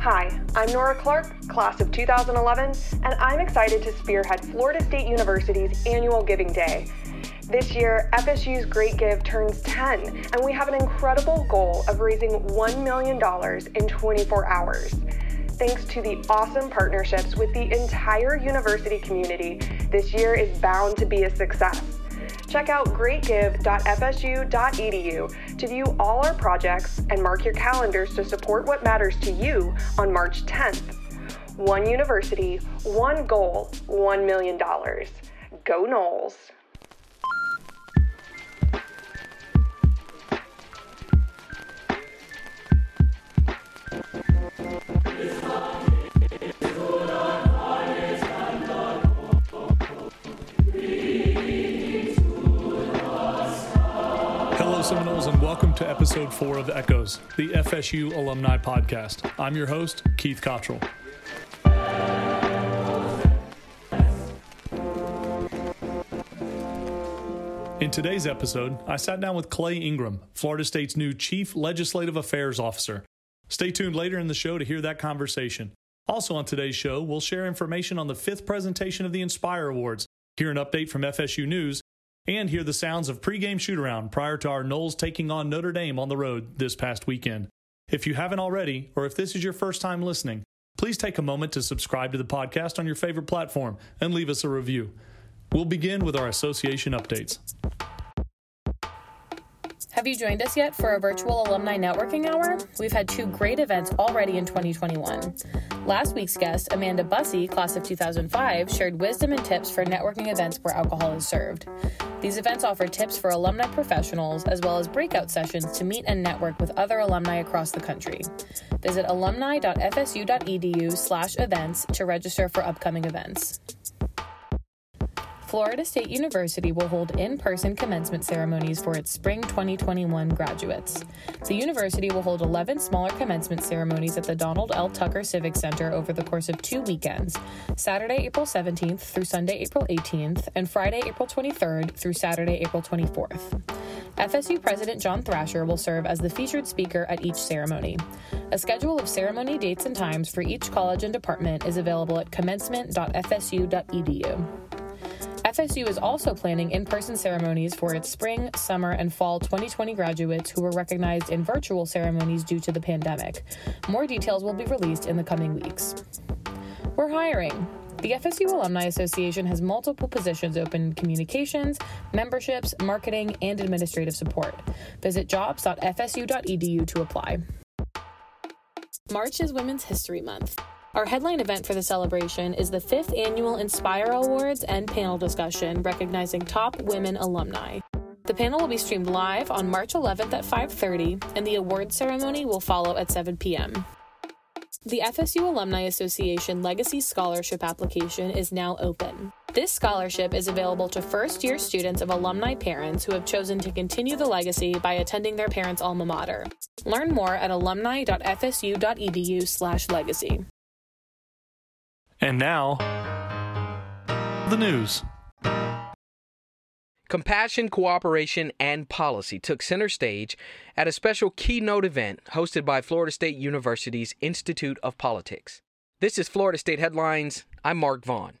Hi, I'm Nora Clark, class of 2011, and I'm excited to spearhead Florida State University's annual Giving Day. This year, FSU's Great Give turns 10, and we have an incredible goal of raising $1 million in 24 hours. Thanks to the awesome partnerships with the entire university community, this year is bound to be a success. Check out greatgive.fsu.edu to view all our projects and mark your calendars to support what matters to you on March 10th. One university, one goal, $1 million. Go Noles! Seminoles, and welcome to episode 4 of the ECHOES, the FSU Alumni Podcast. I'm your host, Keith Cottrell. In today's episode, I sat down with Clay Ingram, Florida State's new Chief Legislative Affairs Officer. Stay tuned later in the show to hear that conversation. Also on today's show, we'll share information on the 5th presentation of the Inspire Awards, hear an update from FSU News, and hear the sounds of pregame shootaround prior to our Noles taking on Notre Dame on the road this past weekend. If you haven't already, or if this is your first time listening, please take a moment to subscribe to the podcast on your favorite platform and leave us a review. We'll begin with our association updates. Have you joined us yet for our virtual alumni networking hour? We've had 2 great events already in 2021. Last week's guest, Amanda Bussey, class of 2005, shared wisdom and tips for networking events where alcohol is served. These events offer tips for alumni professionals as well as breakout sessions to meet and network with other alumni across the country. Visit alumni.fsu.edu/events to register for upcoming events. Florida State University will hold in-person commencement ceremonies for its spring 2021 graduates. The university will hold 11 smaller commencement ceremonies at the Donald L. Tucker Civic Center over the course of 2 weekends, Saturday, April 17th through Sunday, April 18th, and Friday, April 23rd through Saturday, April 24th. FSU President John Thrasher will serve as the featured speaker at each ceremony. A schedule of ceremony dates and times for each college and department is available at commencement.fsu.edu. FSU is also planning in-person ceremonies for its spring, summer, and fall 2020 graduates who were recognized in virtual ceremonies due to the pandemic. More details will be released in the coming weeks. We're hiring. The FSU Alumni Association has multiple positions open in communications, memberships, marketing, and administrative support. Visit jobs.fsu.edu to apply. March is Women's History Month. Our headline event for the celebration is the 5th Annual Inspire Awards and panel discussion recognizing top women alumni. The panel will be streamed live on March 11th at 5:30, and the award ceremony will follow at 7 p.m. The FSU Alumni Association Legacy Scholarship application is now open. This scholarship is available to first-year students of alumni parents who have chosen to continue the legacy by attending their parents' alma mater. Learn more at alumni.fsu.edu/legacy. And now, the news. Compassion, cooperation, and policy took center stage at a special keynote event hosted by Florida State University's Institute of Politics. This is Florida State Headlines. I'm Mark Vaughn.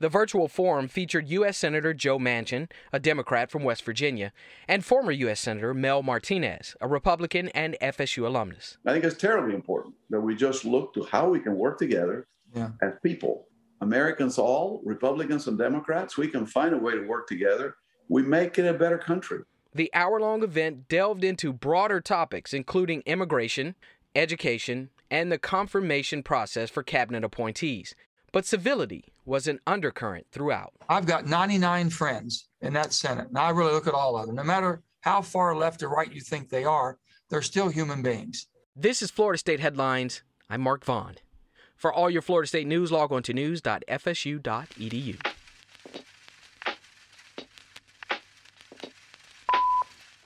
The virtual forum featured U.S. Senator Joe Manchin, a Democrat from West Virginia, and former U.S. Senator Mel Martinez, a Republican and FSU alumnus. I think it's terribly important that we just look to how we can work together. Yeah. As people, Americans all, Republicans and Democrats, we can find a way to work together. We make it a better country. The hour-long event delved into broader topics, including immigration, education, and the confirmation process for cabinet appointees. But civility was an undercurrent throughout. I've got 99 friends in that Senate, and I really look at all of them. No matter how far left or right you think they are, they're still human beings. This is Florida State Headlines. I'm Mark Vaughn. For all your Florida State news, log on to news.fsu.edu.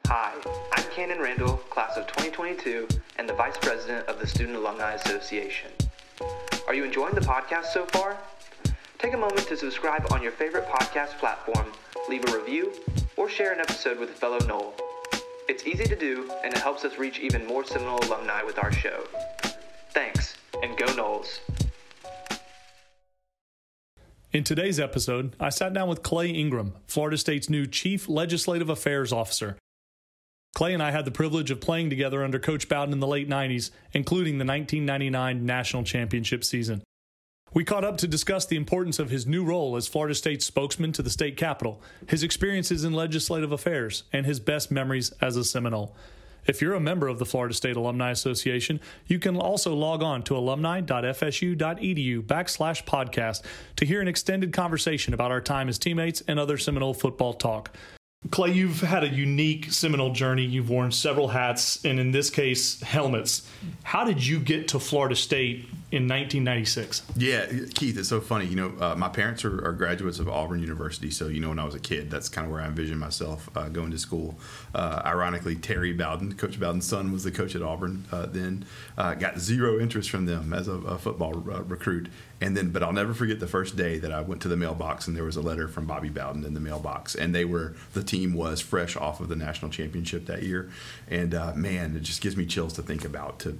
Hi, I'm Cannon Randall, class of 2022, and the Vice President of the Student Alumni Association. Are you enjoying the podcast so far? Take a moment to subscribe on your favorite podcast platform, leave a review, or share an episode with a fellow Nole. It's easy to do, and it helps us reach even more Seminole alumni with our show. Thanks. and go Noles. In today's episode, I sat down with Clay Ingram, Florida State's new Chief Legislative Affairs Officer. Clay and I had the privilege of playing together under Coach Bowden in the late 90s, including the 1999 National Championship season. We caught up to discuss the importance of his new role as Florida State's spokesman to the state capitol, his experiences in legislative affairs, and his best memories as a Seminole. If you're a member of the Florida State Alumni Association, you can also log on to alumni.fsu.edu/podcast to hear an extended conversation about our time as teammates and other Seminole football talk. Clay, you've had a unique Seminole journey. You've worn several hats, and in this case, helmets. How did you get to Florida State in 1996? Yeah, Keith, it's so funny. You know, my parents are graduates of Auburn University, so, you know, when I was a kid, that's kind of where I envisioned myself going to school. Ironically, Terry Bowden, Coach Bowden's son, was the coach at Auburn then. Got zero interest from them as a football recruit. And then, but I'll never forget the first day that I went to the mailbox and there was a letter from Bobby Bowden in the mailbox. And they were, the team was fresh off of the national championship that year. And man, it just gives me chills to think about, to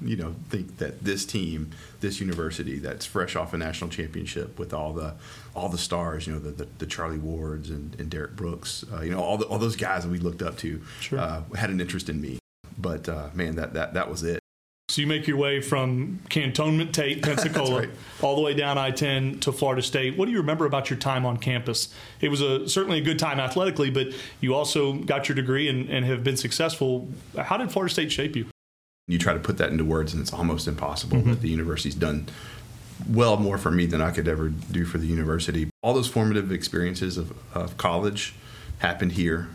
you know, think that this team, this university that's fresh off a national championship with all the stars, you know, the Charlie Wards and Derek Brooks, you know, all those guys that we looked up to, sure, had an interest in me. But man, that was it. So you make your way from Cantonment Tate, Pensacola, right, all the way down I-10 to Florida State. What do you remember about your time on campus? It was certainly a good time athletically, but you also got your degree and have been successful. How did Florida State shape you? You try to put that into words, and it's almost impossible. Mm-hmm. But the university's done well more for me than I could ever do for the university. All those formative experiences of college happened here,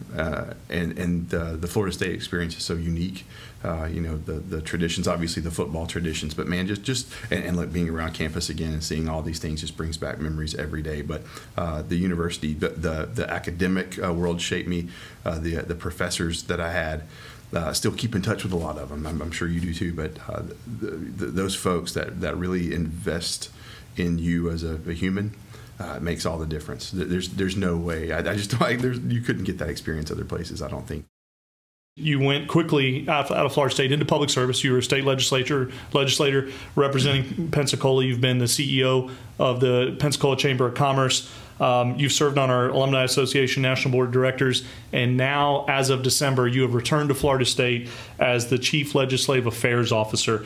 and the Florida State experience is so unique. You know, the traditions, obviously the football traditions, but man, just and like being around campus again and seeing all these things just brings back memories every day. But the university, the academic world shaped me. The professors that I had, still keep in touch with a lot of them. I'm sure you do too. But those folks that really invest in you as a human. It makes all the difference. There's no way. I just like you couldn't get that experience other places, I don't think. You went quickly out of Florida State into public service. You were a state legislator representing Pensacola. You've been the CEO of the Pensacola Chamber of Commerce. You've served on our Alumni Association National Board of Directors, and now, as of December, you have returned to Florida State as the Chief Legislative Affairs Officer.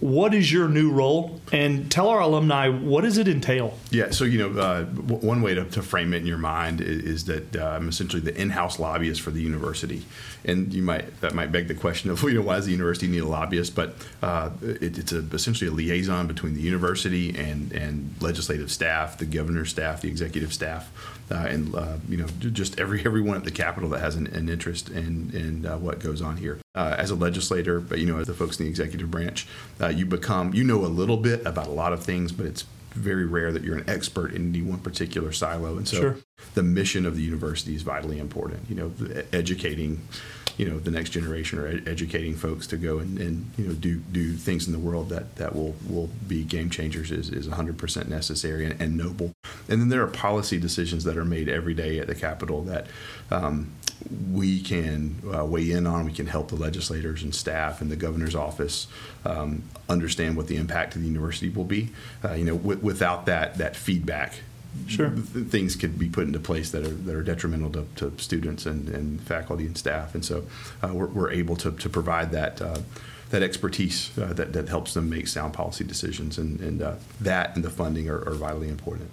What is your new role? And tell our alumni, what does it entail? Yeah, so, you know, one way to frame it in your mind is that I'm essentially the in-house lobbyist for the university. And that might beg the question of, you know, why does the university need a lobbyist? But it's essentially a liaison between the university and legislative staff, the governor's staff, the executive staff, and you know, just everyone at the Capitol that has an interest in what goes on here. As a legislator, but you know, as the folks in the executive branch, you know a little bit about a lot of things, but it's very rare that you're an expert in any one particular silo. And so sure, the mission of the university is vitally important. You know, educating, you know, the next generation or educating folks to go and you know, do things in the world that will be game changers is 100% necessary and noble. And then there are policy decisions that are made every day at the Capitol that we can weigh in on. We can help the legislators and staff and the governor's office understand what the impact of the university will be. You know, without that feedback, sure, things could be put into place that are detrimental to students and faculty and staff. And so we're able to provide that expertise that helps them make sound policy decisions. And that and the funding are vitally important.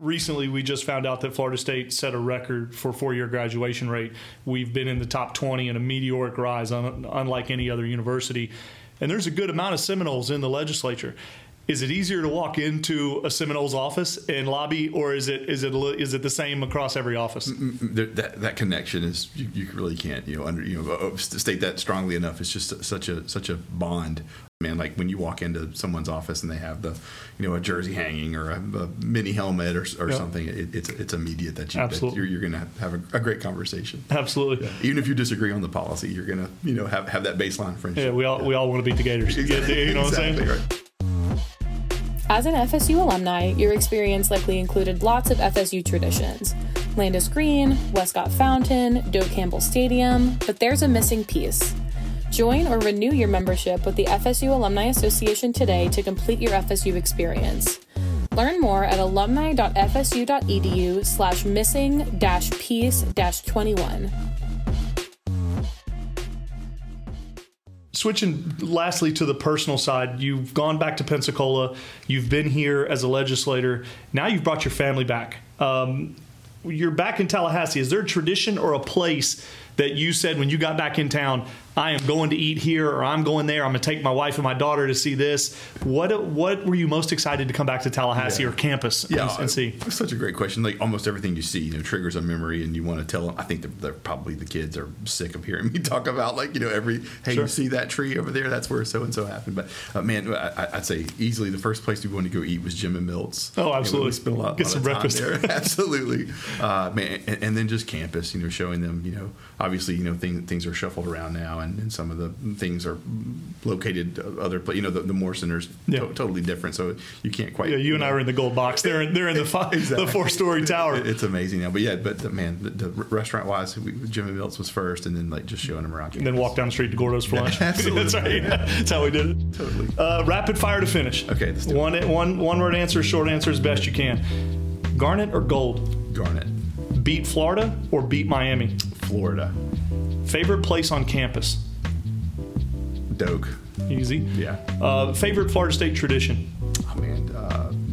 Recently, we just found out that Florida State set a record for four-year graduation rate. We've been in the top 20 in a meteoric rise, unlike any other university. And there's a good amount of Seminoles in the legislature. Is it easier to walk into a Seminole's office and lobby, or is it the same across every office? That connection is you really can't state that strongly enough. It's just such a bond. Man, like when you walk into someone's office and they have the, you know, a jersey hanging or a mini helmet or yeah, something, it's immediate that you're going to have a great conversation. Absolutely. Yeah. Even if you disagree on the policy, you're going to, you know, have that baseline friendship. Yeah, we all want to beat the Gators. Exactly, you know what I'm saying? Right. As an FSU alumni, your experience likely included lots of FSU traditions. Landis Green, Westcott Fountain, Doak Campbell Stadium, but there's a missing piece. Join or renew your membership with the FSU Alumni Association today to complete your FSU experience. Learn more at alumni.fsu.edu/missing-piece-21. Switching lastly to the personal side, you've gone back to Pensacola. You've been here as a legislator. Now you've brought your family back. You're back in Tallahassee. Is there a tradition or a place that you said when you got back in town, I am going to eat here, or I'm going there, I'm going to take my wife and my daughter to see this? What were you most excited to come back to Tallahassee or campus and see? That's such a great question. Like almost everything you see, triggers a memory, and you want to tell them. I think they're probably the kids are sick of hearing me talk about you see that tree over there? That's where so-and-so happened. But I'd say easily the first place we wanted to go eat was Jim and Milt's. Oh, absolutely. We spent a lot of time breakfast there. Absolutely. And then just campus, showing them, obviously, things are shuffled around now, and some of the things are located other places. The Moore Center's totally different, so you can't quite. Yeah, you and I were in the gold box. They're in the four-story tower. It's amazing now, but the restaurant-wise, Jim and Milt's was first, and then just showing them around. And then walk down the street to Gordo's for lunch. Absolutely, that's right. Yeah. That's how we did it. Totally. Rapid fire to finish. Okay, let's do one-word answer, short answer as best you can. Garnet or gold? Garnet. Beat Florida or beat Miami? Florida. Favorite place on campus? Doak. Easy. Yeah. Favorite Florida State tradition?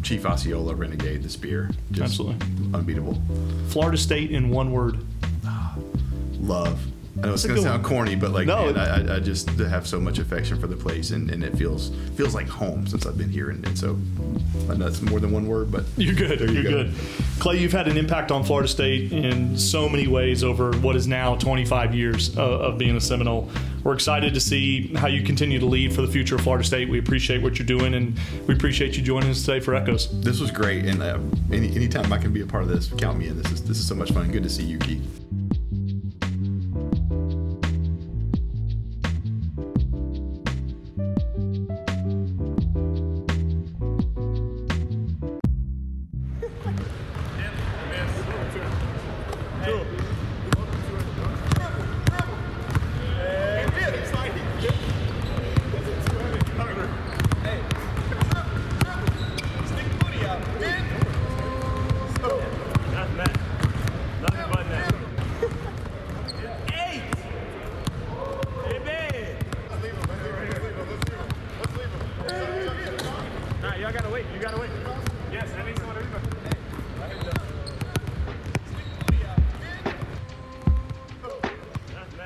Chief Osceola, Renegade, the spear. Just absolutely unbeatable. Florida State in one word? Love. I know it's going to sound corny, but I just have so much affection for the place, and it feels like home since I've been here, and so I know it's more than one word, but you're good. You're good. Clay, you've had an impact on Florida State in so many ways over what is now 25 years of being a Seminole. We're excited to see how you continue to lead for the future of Florida State. We appreciate what you're doing, and we appreciate you joining us today for ECHOES. This was great, and anytime I can be a part of this, count me in. This is so much fun. Good to see you, Keith.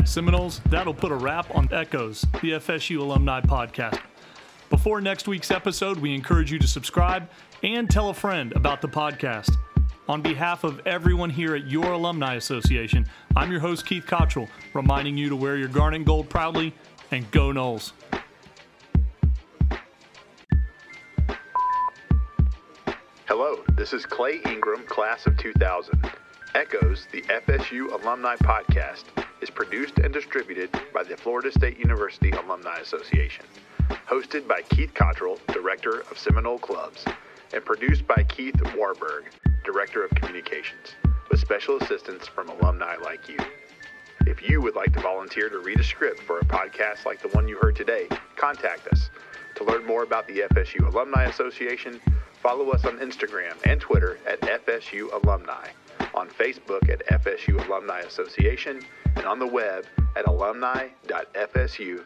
Seminoles, that'll put a wrap on ECHOES, the FSU Alumni Podcast. Before next week's episode, we encourage you to subscribe and tell a friend about the podcast. On behalf of everyone here at your Alumni Association, I'm your host, Keith Cottrell, reminding you to wear your garnet and gold proudly, and go Noles. Hello, this is Clay Ingram, class of 2000. ECHOES, the FSU Alumni Podcast, is produced and distributed by the Florida State University Alumni Association, hosted by Keith Cottrell, Director of Seminole Clubs, and produced by Keith Warburg, Director of Communications, with special assistance from alumni like you. If you would like to volunteer to read a script for a podcast like the one you heard today, contact us. To learn more about the FSU Alumni Association, follow us on Instagram and Twitter at FSU Alumni, on Facebook at FSU Alumni Association, and on the web at alumni.fsu.edu.